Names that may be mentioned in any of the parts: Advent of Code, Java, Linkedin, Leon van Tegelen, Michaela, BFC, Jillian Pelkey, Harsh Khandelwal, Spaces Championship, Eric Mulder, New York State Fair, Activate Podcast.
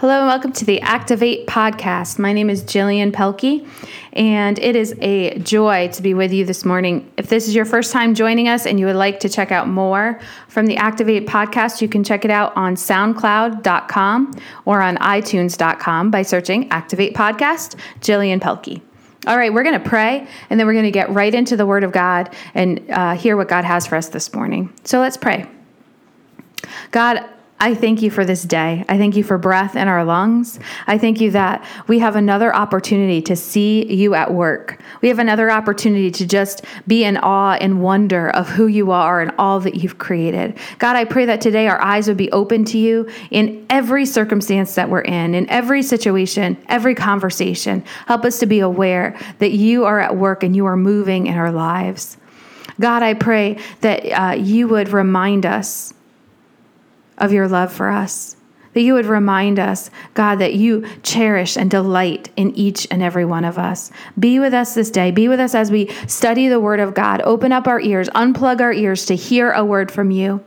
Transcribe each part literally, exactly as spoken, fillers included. Hello and welcome to the Activate Podcast. My name is Jillian Pelkey, and it is a joy to be with you this morning. If this is your first time joining us and you would like to check out more from the Activate Podcast, you can check it out on soundcloud dot com or on i tunes dot com by searching Activate Podcast, Jillian Pelkey. All right, we're going to pray, and then we're going to get right into the Word of God and uh, hear what God has for us this morning. So let's pray. God, I thank you for this day. I thank you for breath in our lungs. I thank you that we have another opportunity to see you at work. We have another opportunity to just be in awe and wonder of who you are and all that you've created. God, I pray that today our eyes would be open to you in every circumstance that we're in, in every situation, every conversation. Help us to be aware that you are at work and you are moving in our lives. God, I pray that uh, you would remind us of your love for us, that you would remind us, God, that you cherish and delight in each and every one of us. Be with us this day. Be with us as we study the Word of God. Open up our ears, unplug our ears to hear a word from you.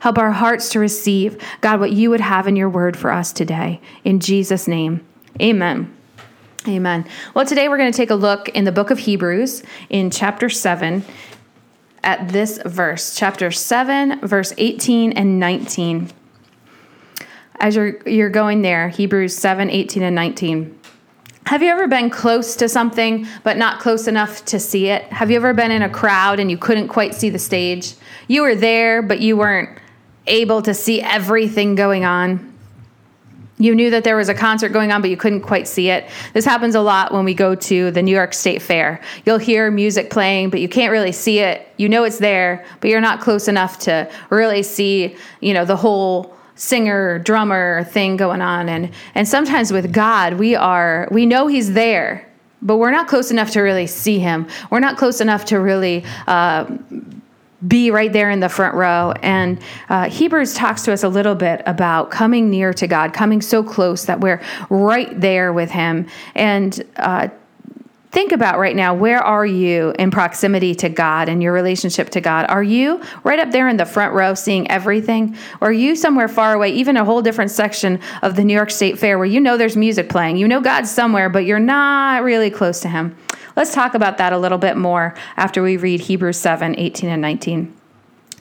Help our hearts to receive, God, what you would have in your word for us today. In Jesus' name, amen. Amen. Well, today we're going to take a look in the book of Hebrews in chapter seven, at this verse, chapter seven, verse eighteen and nineteen. As you're you're going there, Hebrews seven, eighteen, and nineteen. Have you ever been close to something, but not close enough to see it? Have you ever been in a crowd and you couldn't quite see the stage? You were there, but you weren't able to see everything going on. You knew that there was a concert going on, but you couldn't quite see it. This happens a lot when we go to the New York State Fair. You'll hear music playing, but you can't really see it. You know it's there, but you're not close enough to really see, you know, the whole singer, drummer thing going on. And and sometimes with God, we are we know He's there, but we're not close enough to really see Him. We're not close enough to really uh, be right there in the front row. And uh, Hebrews talks to us a little bit about coming near to God, coming so close that we're right there with Him. And uh, think about right now, where are you in proximity to God and your relationship to God? Are you right up there in the front row seeing everything? Or are you somewhere far away, even a whole different section of the New York State Fair where you know there's music playing, you know God's somewhere, but you're not really close to Him? Let's talk about that a little bit more after we read Hebrews seven, eighteen, and nineteen.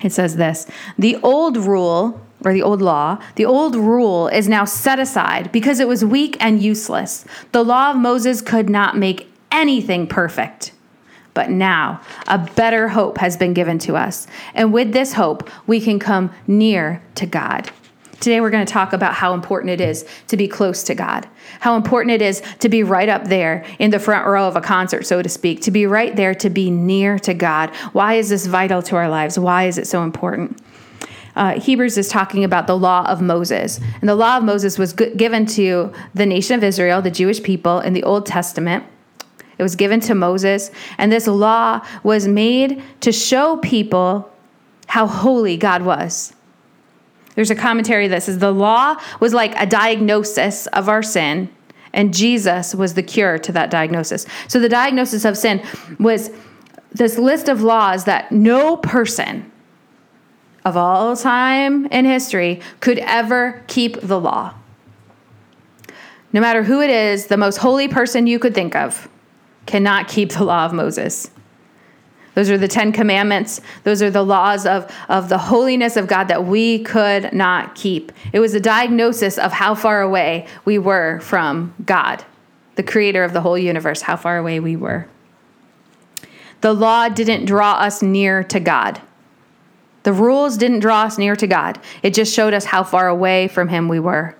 It says this: the old rule, or the old law, the old rule is now set aside because it was weak and useless. The law of Moses could not make anything perfect. But now a better hope has been given to us. And with this hope, we can come near to God. Today we're going to talk about how important it is to be close to God, how important it is to be right up there in the front row of a concert, so to speak, to be right there, to be near to God. Why is this vital to our lives? Why is it so important? Uh, Hebrews is talking about the law of Moses. And the law of Moses was given to the nation of Israel, the Jewish people, in the Old Testament. It was given to Moses. And this law was made to show people how holy God was. There's a commentary that says the law was like a diagnosis of our sin, and Jesus was the cure to that diagnosis. So the diagnosis of sin was this list of laws that no person of all time in history could ever keep the law. No matter who it is, the most holy person you could think of cannot keep the law of Moses. Those are the Ten Commandments. Those are the laws of, of the holiness of God that we could not keep. It was a diagnosis of how far away we were from God, the creator of the whole universe, how far away we were. The law didn't draw us near to God. The rules didn't draw us near to God. It just showed us how far away from Him we were.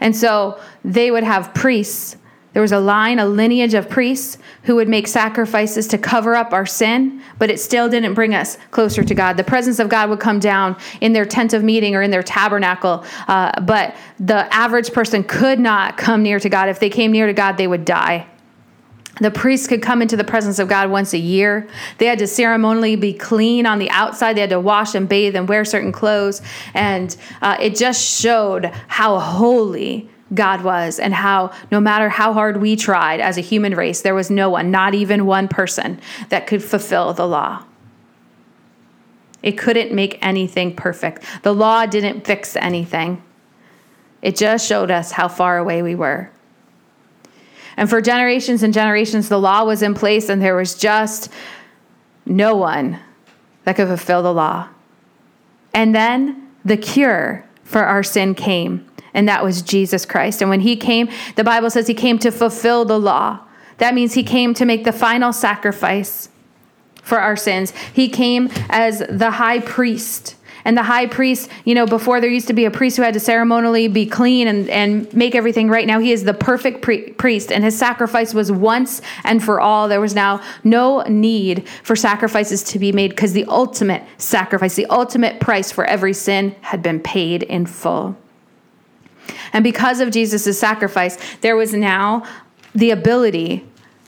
And so they would have priests. There was a line, a lineage of priests who would make sacrifices to cover up our sin, but it still didn't bring us closer to God. The presence of God would come down in their tent of meeting or in their tabernacle, uh, but the average person could not come near to God. If they came near to God, they would die. The priests could come into the presence of God once a year. They had to ceremonially be clean on the outside. They had to wash and bathe and wear certain clothes, and uh, it just showed how holy God was, and how no matter how hard we tried as a human race, there was no one, not even one person, that could fulfill the law. It couldn't make anything perfect. The law didn't fix anything. It just showed us how far away we were. And for generations and generations, the law was in place, and there was just no one that could fulfill the law. And then the cure for our sin came, and that was Jesus Christ. And when he came, the Bible says he came to fulfill the law. That means he came to make the final sacrifice for our sins. He came as the high priest. And the high priest, you know, before there used to be a priest who had to ceremonially be clean and, and make everything right. Now he is the perfect pre- priest, and his sacrifice was once and for all. There was now no need for sacrifices to be made because the ultimate sacrifice, the ultimate price for every sin had been paid in full. And because of Jesus' sacrifice, there was now the ability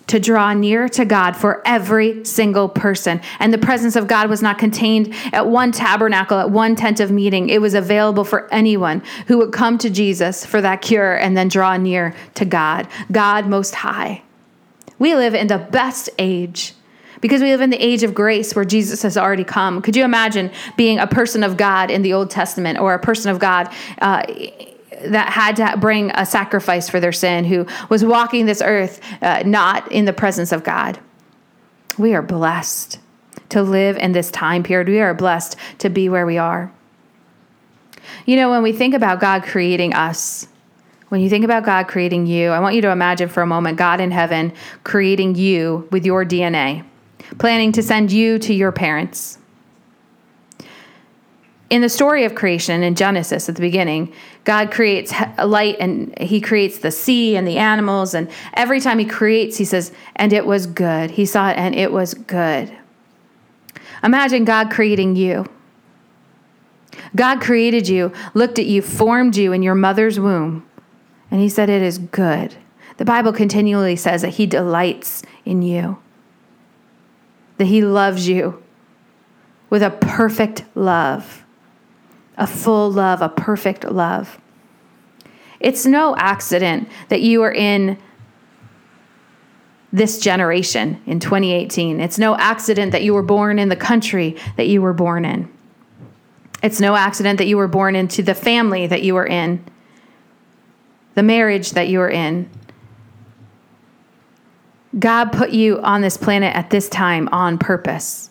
to draw near to God for every single person. And the presence of God was not contained at one tabernacle, at one tent of meeting. It was available for anyone who would come to Jesus for that cure and then draw near to God, God Most High. We live in the best age because we live in the age of grace where Jesus has already come. Could you imagine being a person of God in the Old Testament, or a person of God uh that had to bring a sacrifice for their sin, who was walking this earth uh, not in the presence of God? We are blessed to live in this time period. We are blessed to be where we are. You know, when we think about God creating us, when you think about God creating you, I want you to imagine for a moment God in heaven creating you with your D N A, planning to send you to your parents. In the story of creation in Genesis at the beginning, God creates light, and he creates the sea and the animals. And every time he creates, he says, and it was good. He saw it and it was good. Imagine God creating you. God created you, looked at you, formed you in your mother's womb. And he said, it is good. The Bible continually says that he delights in you, that he loves you with a perfect love. A full love, a perfect love. It's no accident that you are in this generation in twenty eighteen. It's no accident that you were born in the country that you were born in. It's no accident that you were born into the family that you were in, the marriage that you were in. God put you on this planet at this time on purpose.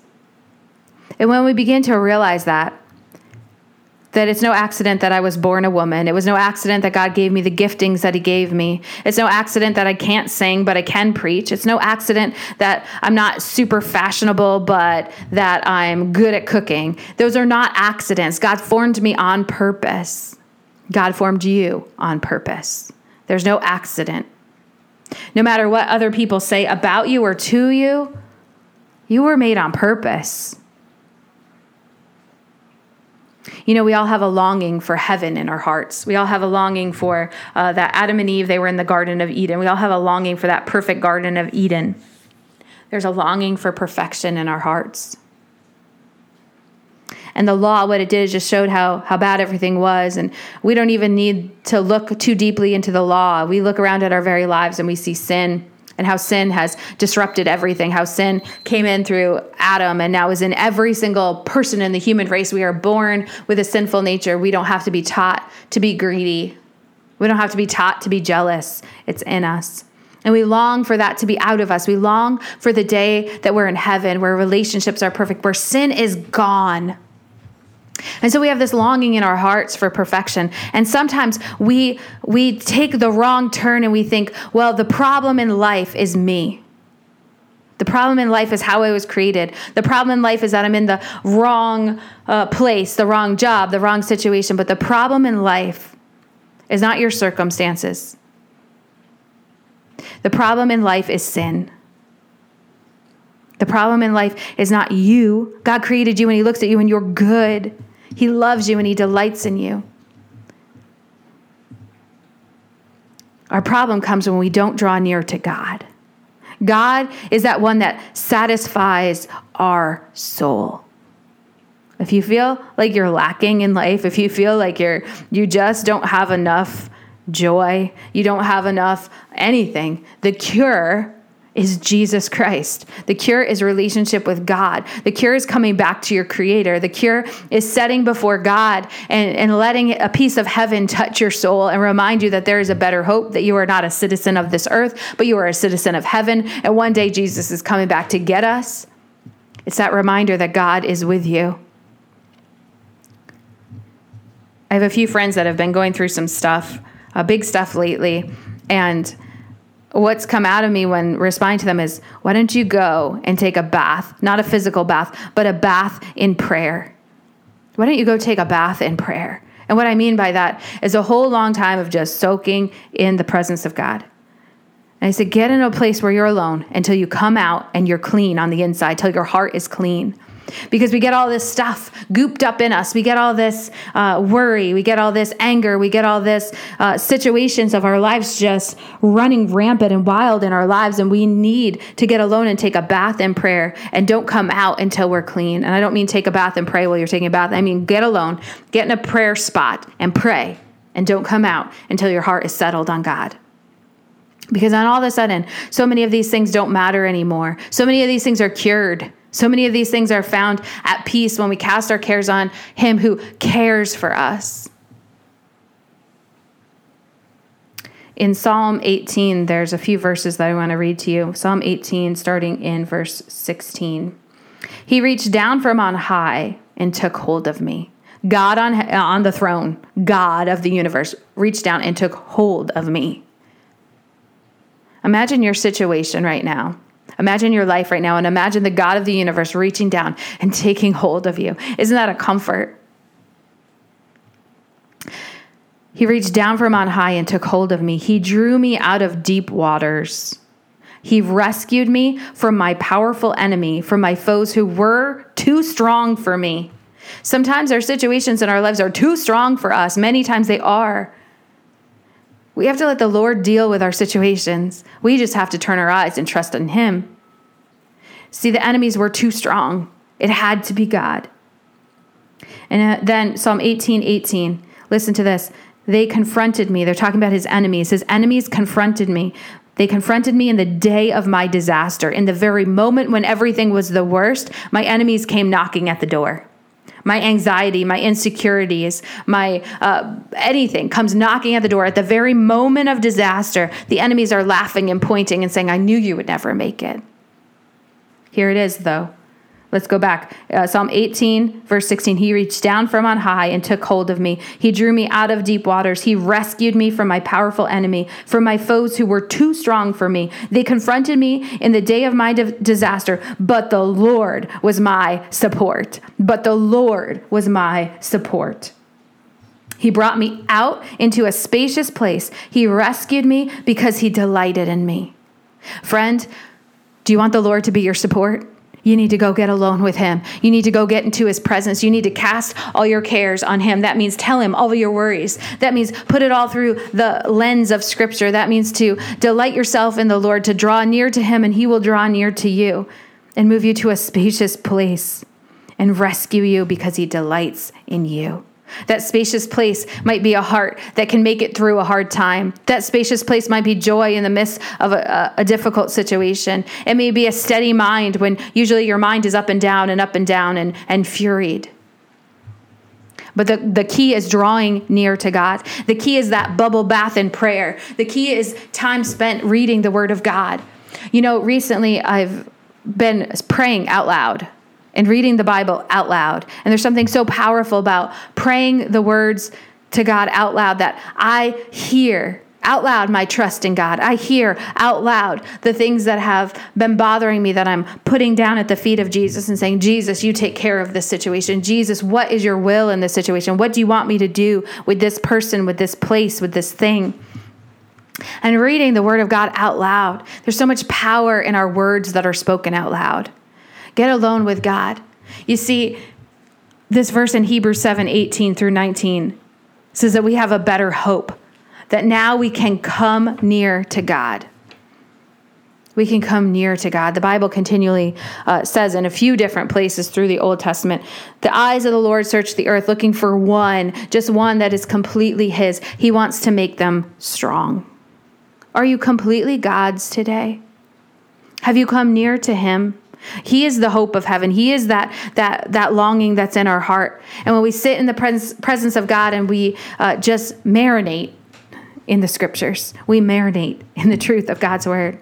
And when we begin to realize that, that it's no accident that I was born a woman. It was no accident that God gave me the giftings that he gave me. It's no accident that I can't sing, but I can preach. It's no accident that I'm not super fashionable, but that I'm good at cooking. Those are not accidents. God formed me on purpose. God formed you on purpose. There's no accident. No matter what other people say about you or to you, you were made on purpose. You know, we all have a longing for heaven in our hearts. We all have a longing for uh, that Adam and Eve, they were in the Garden of Eden. We all have a longing for that perfect Garden of Eden. There's a longing for perfection in our hearts. And the law, what it did is just showed how how bad everything was. And we don't even need to look too deeply into the law. We look around at our very lives and we see sin, and how sin has disrupted everything, how sin came in through Adam and now is in every single person in the human race. We are born with a sinful nature. We don't have to be taught to be greedy. We don't have to be taught to be jealous. It's in us. And we long for that to be out of us. We long for the day that we're in heaven, where relationships are perfect, where sin is gone. And so we have this longing in our hearts for perfection. And sometimes we we take the wrong turn and we think, well, the problem in life is me. The problem in life is how I was created. The problem in life is that I'm in the wrong uh, place, the wrong job, the wrong situation. But the problem in life is not your circumstances. The problem in life is sin. The problem in life is not you. God created you and he looks at you and you're good. He loves you and he delights in you. Our problem comes when we don't draw near to God. God is that one that satisfies our soul. If you feel like you're lacking in life, if you feel like you're you just don't have enough joy, you don't have enough anything, the cure is Jesus Christ. The cure is relationship with God. The cure is coming back to your Creator. The cure is setting before God and, and letting a piece of heaven touch your soul and remind you that there is a better hope, that you are not a citizen of this earth, but you are a citizen of heaven. And one day Jesus is coming back to get us. It's that reminder that God is with you. I have a few friends that have been going through some stuff, uh, big stuff lately, and what's come out of me when responding to them is, why don't you go and take a bath, not a physical bath, but a bath in prayer? Why don't you go take a bath in prayer? And what I mean by that is a whole long time of just soaking in the presence of God. And I said, get in a place where you're alone until you come out and you're clean on the inside, till your heart is clean. Because we get all this stuff gooped up in us. We get all this uh, worry. We get all this anger. We get all this uh, situations of our lives just running rampant and wild in our lives. And we need to get alone and take a bath in prayer and don't come out until we're clean. And I don't mean take a bath and pray while you're taking a bath. I mean, get alone, get in a prayer spot and pray and don't come out until your heart is settled on God. Because then all of a sudden, so many of these things don't matter anymore. So many of these things are cured. So many of these things are found at peace when we cast our cares on Him who cares for us. In Psalm eighteen, there's a few verses that I want to read to you. Psalm eighteen, starting in verse sixteen. He reached down from on high and took hold of me. God on, on the throne, God of the universe, reached down and took hold of me. Imagine your situation right now. Imagine your life right now, and imagine the God of the universe reaching down and taking hold of you. Isn't that a comfort? He reached down from on high and took hold of me. He drew me out of deep waters. He rescued me from my powerful enemy, from my foes who were too strong for me. Sometimes our situations in our lives are too strong for us. Many times they are. We have to let the Lord deal with our situations. We just have to turn our eyes and trust in Him. See, the enemies were too strong. It had to be God. And then Psalm eighteen, eighteen, listen to this. They confronted me. They're talking about His enemies. His enemies confronted me. They confronted me in the day of my disaster. In the very moment when everything was the worst, my enemies came knocking at the door. My anxiety, my insecurities, my uh, anything comes knocking at the door. At the very moment of disaster, the enemies are laughing and pointing and saying, I knew you would never make it. Here it is, though. Let's go back. Uh, Psalm eighteen, verse sixteen. He reached down from on high and took hold of me. He drew me out of deep waters. He rescued me from my powerful enemy, from my foes who were too strong for me. They confronted me in the day of my di- disaster, but the Lord was my support. But the Lord was my support. He brought me out into a spacious place. He rescued me because He delighted in me. Friend, do you want the Lord to be your support? You need to go get alone with Him. You need to go get into His presence. You need to cast all your cares on Him. That means tell Him all your worries. That means put it all through the lens of Scripture. That means to delight yourself in the Lord, to draw near to Him, and He will draw near to you and move you to a spacious place and rescue you because He delights in you. That spacious place might be a heart that can make it through a hard time. That spacious place might be joy in the midst of a, a difficult situation. It may be a steady mind when usually your mind is up and down and up and down and, and furied. But the, the key is drawing near to God. The key is that bubble bath in prayer. The key is time spent reading the Word of God. You know, recently I've been praying out loud and reading the Bible out loud. And there's something so powerful about praying the words to God out loud, that I hear out loud my trust in God. I hear out loud the things that have been bothering me that I'm putting down at the feet of Jesus and saying, Jesus, you take care of this situation. Jesus, what is your will in this situation? What do you want me to do with this person, with this place, with this thing? And reading the Word of God out loud. There's so much power in our words that are spoken out loud. Get alone with God. You see, this verse in Hebrews seven, eighteen through nineteen says that we have a better hope, that now we can come near to God. We can come near to God. The Bible continually uh, says in a few different places through the Old Testament, the eyes of the Lord search the earth looking for one, just one that is completely His. He wants to make them strong. Are you completely God's today? Have you come near to him? He is the hope of heaven. He is that that that longing that's in our heart. And when we sit in the pres- presence of God and we uh, just marinate in the scriptures, we marinate in the truth of God's word,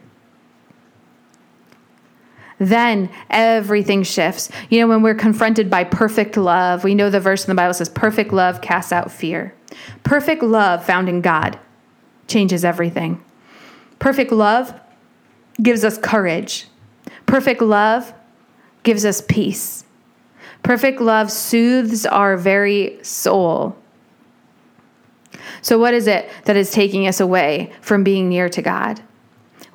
then everything shifts. You know, when we're confronted by perfect love, we know the verse in the Bible says, perfect love casts out fear. Perfect love found in God changes everything. Perfect love gives us courage. Perfect love gives us peace. Perfect love soothes our very soul. So what is it that is taking us away from being near to God?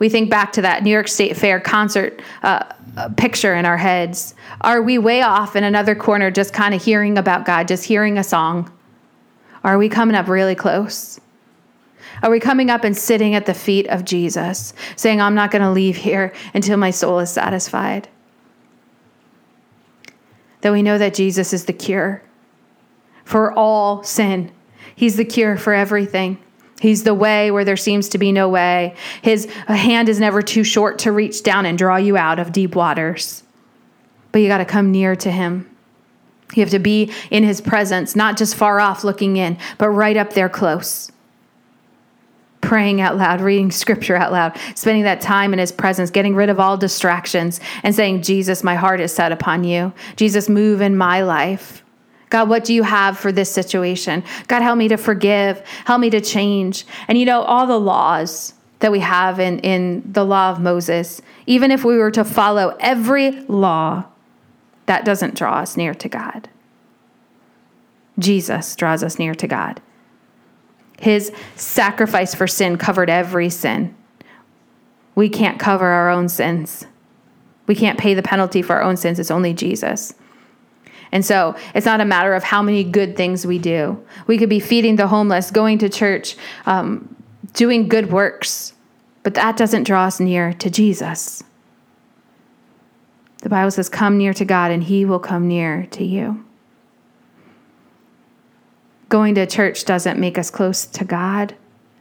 We think back to that New York State Fair concert uh, picture in our heads. Are we way off in another corner just kind of hearing about God, just hearing a song? Are we coming up really close? Are we coming up and sitting at the feet of Jesus, saying, I'm not going to leave here until my soul is satisfied? That we know that Jesus is the cure for all sin. He's the cure for everything. He's the way where there seems to be no way. His hand is never too short to reach down and draw you out of deep waters. But you got to come near to him. You have to be in his presence, not just far off looking in, but right up there close. Praying out loud, reading scripture out loud, spending that time in his presence, getting rid of all distractions and saying, Jesus, my heart is set upon you. Jesus, move in my life. God, what do you have for this situation? God, help me to forgive. Help me to change. And you know, all the laws that we have in, in the law of Moses, even if we were to follow every law, that doesn't draw us near to God. Jesus draws us near to God. His sacrifice for sin covered every sin. We can't cover our own sins. We can't pay the penalty for our own sins. It's only Jesus. And so it's not a matter of how many good things we do. We could be feeding the homeless, going to church, um, doing good works, but that doesn't draw us near to Jesus. The Bible says, come near to God and he will come near to you. Going to church doesn't make us close to God.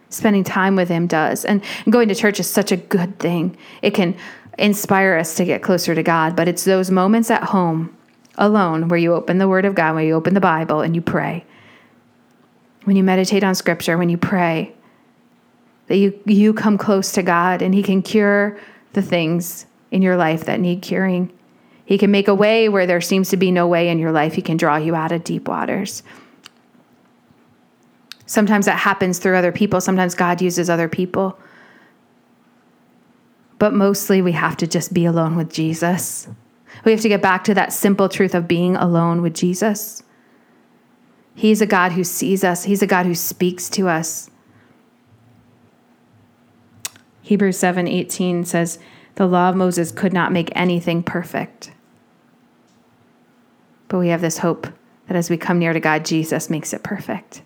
Spending time with him does. And going to church is such a good thing. It can inspire us to get closer to God, but it's those moments at home alone where you open the word of God, where you open the Bible and you pray. When you meditate on scripture, when you pray, that you, you come close to God and he can cure the things in your life that need curing. He can make a way where there seems to be no way in your life. He can draw you out of deep waters. Sometimes that happens through other people. Sometimes God uses other people. But mostly we have to just be alone with Jesus. We have to get back to that simple truth of being alone with Jesus. He's a God who sees us. He's a God who speaks to us. Hebrews seven eighteen says, the law of Moses could not make anything perfect. But we have this hope that as we come near to God, Jesus makes it perfect.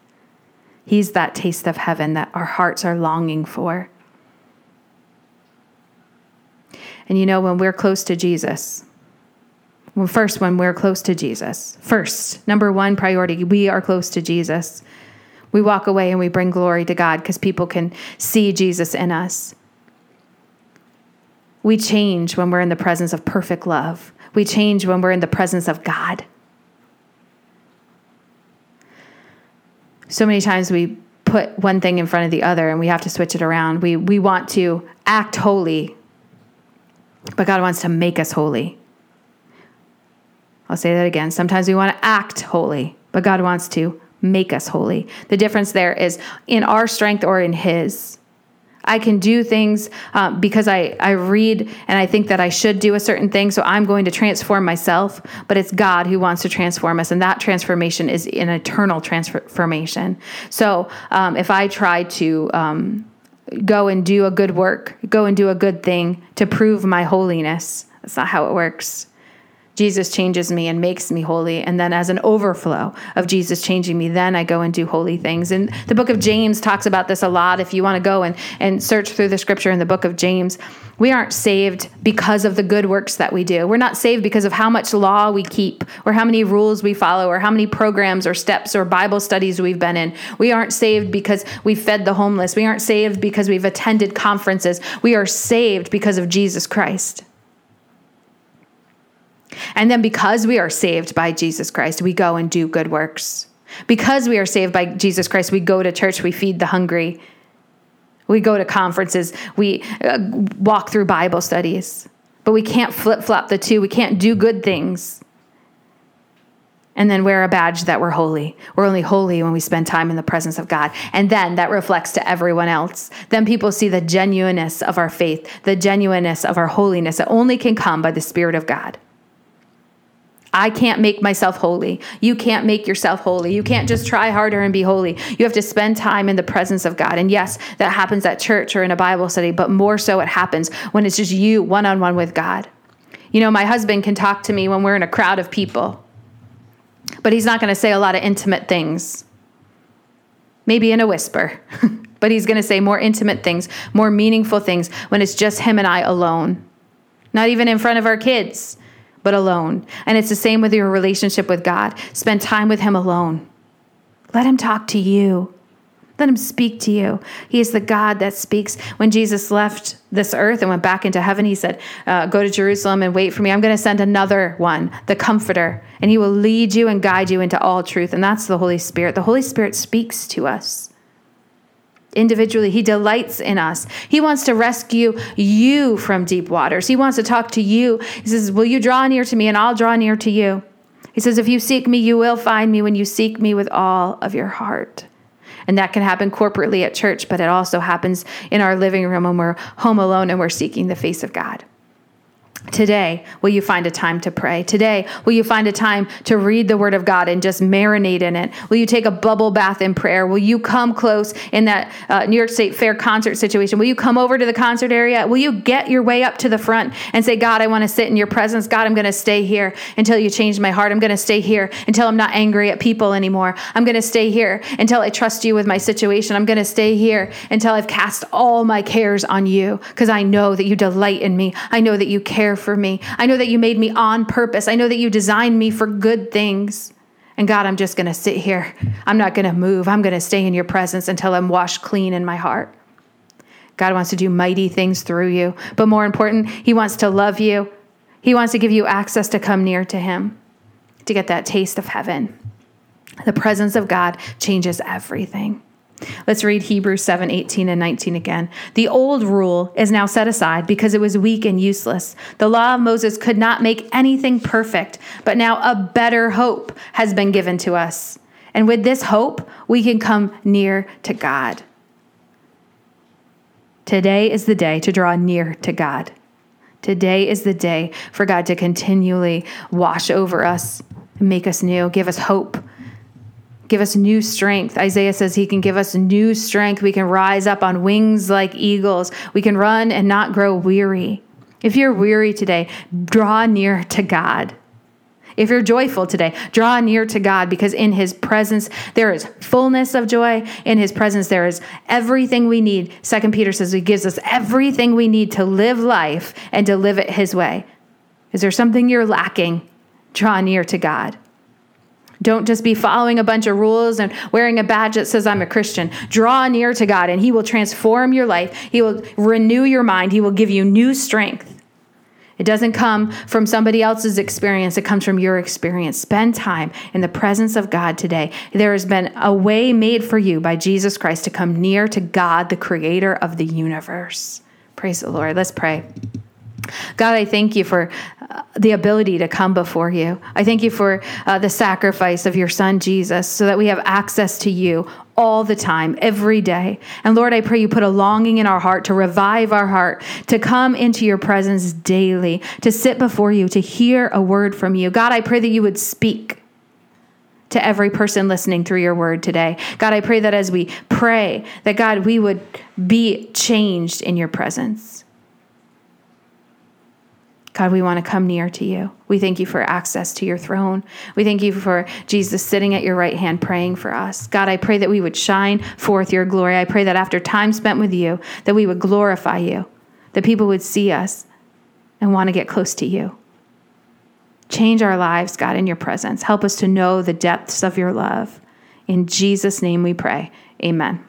He's that taste of heaven that our hearts are longing for. And you know, when we're close to Jesus, well, first, when we're close to Jesus, first, number one priority, we are close to Jesus. We walk away and we bring glory to God because people can see Jesus in us. We change when we're in the presence of perfect love. We change when we're in the presence of God. So many times we put one thing in front of the other and we have to switch it around. We we want to act holy, but God wants to make us holy. I'll say that again. Sometimes we want to act holy, but God wants to make us holy. The difference there is in our strength or in his. I can do things um, because I, I read and I think that I should do a certain thing, so I'm going to transform myself, but it's God who wants to transform us, and that transformation is an eternal transformation. So um, if I try to um, go and do a good work, go and do a good thing to prove my holiness, that's not how it works. Jesus changes me and makes me holy. And then as an overflow of Jesus changing me, then I go and do holy things. And the book of James talks about this a lot. If you want to go and, and search through the scripture in the book of James, we aren't saved because of the good works that we do. We're not saved because of how much law we keep or how many rules we follow or how many programs or steps or Bible studies we've been in. We aren't saved because we fed the homeless. We aren't saved because we've attended conferences. We are saved because of Jesus Christ. And then because we are saved by Jesus Christ, we go and do good works. Because we are saved by Jesus Christ, we go to church, we feed the hungry. We go to conferences, we uh, walk through Bible studies. But we can't flip-flop the two. We can't do good things and then wear a badge that we're holy. We're only holy when we spend time in the presence of God. And then that reflects to everyone else. Then people see the genuineness of our faith, the genuineness of our holiness that only can come by the Spirit of God. I can't make myself holy. You can't make yourself holy. You can't just try harder and be holy. You have to spend time in the presence of God. And yes, that happens at church or in a Bible study, but more so it happens when it's just you one-on-one with God. You know, my husband can talk to me when we're in a crowd of people, but he's not going to say a lot of intimate things. Maybe in a whisper, but he's going to say more intimate things, more meaningful things when it's just him and I alone. Not even in front of our kids, but alone. And it's the same with your relationship with God. Spend time with him alone. Let him talk to you. Let him speak to you. He is the God that speaks. When Jesus left this earth and went back into heaven, he said, uh, go to Jerusalem and wait for me. I'm going to send another one, the Comforter, and he will lead you and guide you into all truth. And that's the Holy Spirit. The Holy Spirit speaks to us individually. He delights in us. He wants to rescue you from deep waters. He wants to talk to you. He says, will you draw near to me and I'll draw near to you? He says, if you seek me, you will find me when you seek me with all of your heart. And that can happen corporately at church, but it also happens in our living room when we're home alone and we're seeking the face of God. Today, will you find a time to pray? Today, will you find a time to read the Word of God and just marinate in it? Will you take a bubble bath in prayer? Will you come close in that uh, New York State Fair concert situation? Will you come over to the concert area? Will you get your way up to the front and say, God, I want to sit in your presence. God, I'm going to stay here until you change my heart. I'm going to stay here until I'm not angry at people anymore. I'm going to stay here until I trust you with my situation. I'm going to stay here until I've cast all my cares on you because I know that you delight in me. I know that you care for me. I know that you made me on purpose. I know that you designed me for good things. And God, I'm just going to sit here. I'm not going to move. I'm going to stay in your presence until I'm washed clean in my heart. God wants to do mighty things through you. But more important, he wants to love you. He wants to give you access to come near to him, to get that taste of heaven. The presence of God changes everything. Let's read Hebrews seven, eighteen, and nineteen again. The old rule is now set aside because it was weak and useless. The law of Moses could not make anything perfect, but now a better hope has been given to us. And with this hope, we can come near to God. Today is the day to draw near to God. Today is the day for God to continually wash over us, make us new, give us hope. Give us new strength. Isaiah says he can give us new strength. We can rise up on wings like eagles. We can run and not grow weary. If you're weary today, draw near to God. If you're joyful today, draw near to God because in his presence, there is fullness of joy. In his presence, there is everything we need. Second Peter says he gives us everything we need to live life and to live it his way. Is there something you're lacking? Draw near to God. Don't just be following a bunch of rules and wearing a badge that says I'm a Christian. Draw near to God and he will transform your life. He will renew your mind. He will give you new strength. It doesn't come from somebody else's experience. It comes from your experience. Spend time in the presence of God today. There has been a way made for you by Jesus Christ to come near to God, the creator of the universe. Praise the Lord. Let's pray. God, I thank you for uh, the ability to come before you. I thank you for uh, the sacrifice of your son, Jesus, so that we have access to you all the time, every day. And Lord, I pray you put a longing in our heart to revive our heart, to come into your presence daily, to sit before you, to hear a word from you. God, I pray that you would speak to every person listening through your word today. God, I pray that as we pray, that God, we would be changed in your presence. God, we want to come near to you. We thank you for access to your throne. We thank you for Jesus sitting at your right hand praying for us. God, I pray that we would shine forth your glory. I pray that after time spent with you, that we would glorify you, that people would see us and want to get close to you. Change our lives, God, in your presence. Help us to know the depths of your love. In Jesus' name we pray. Amen.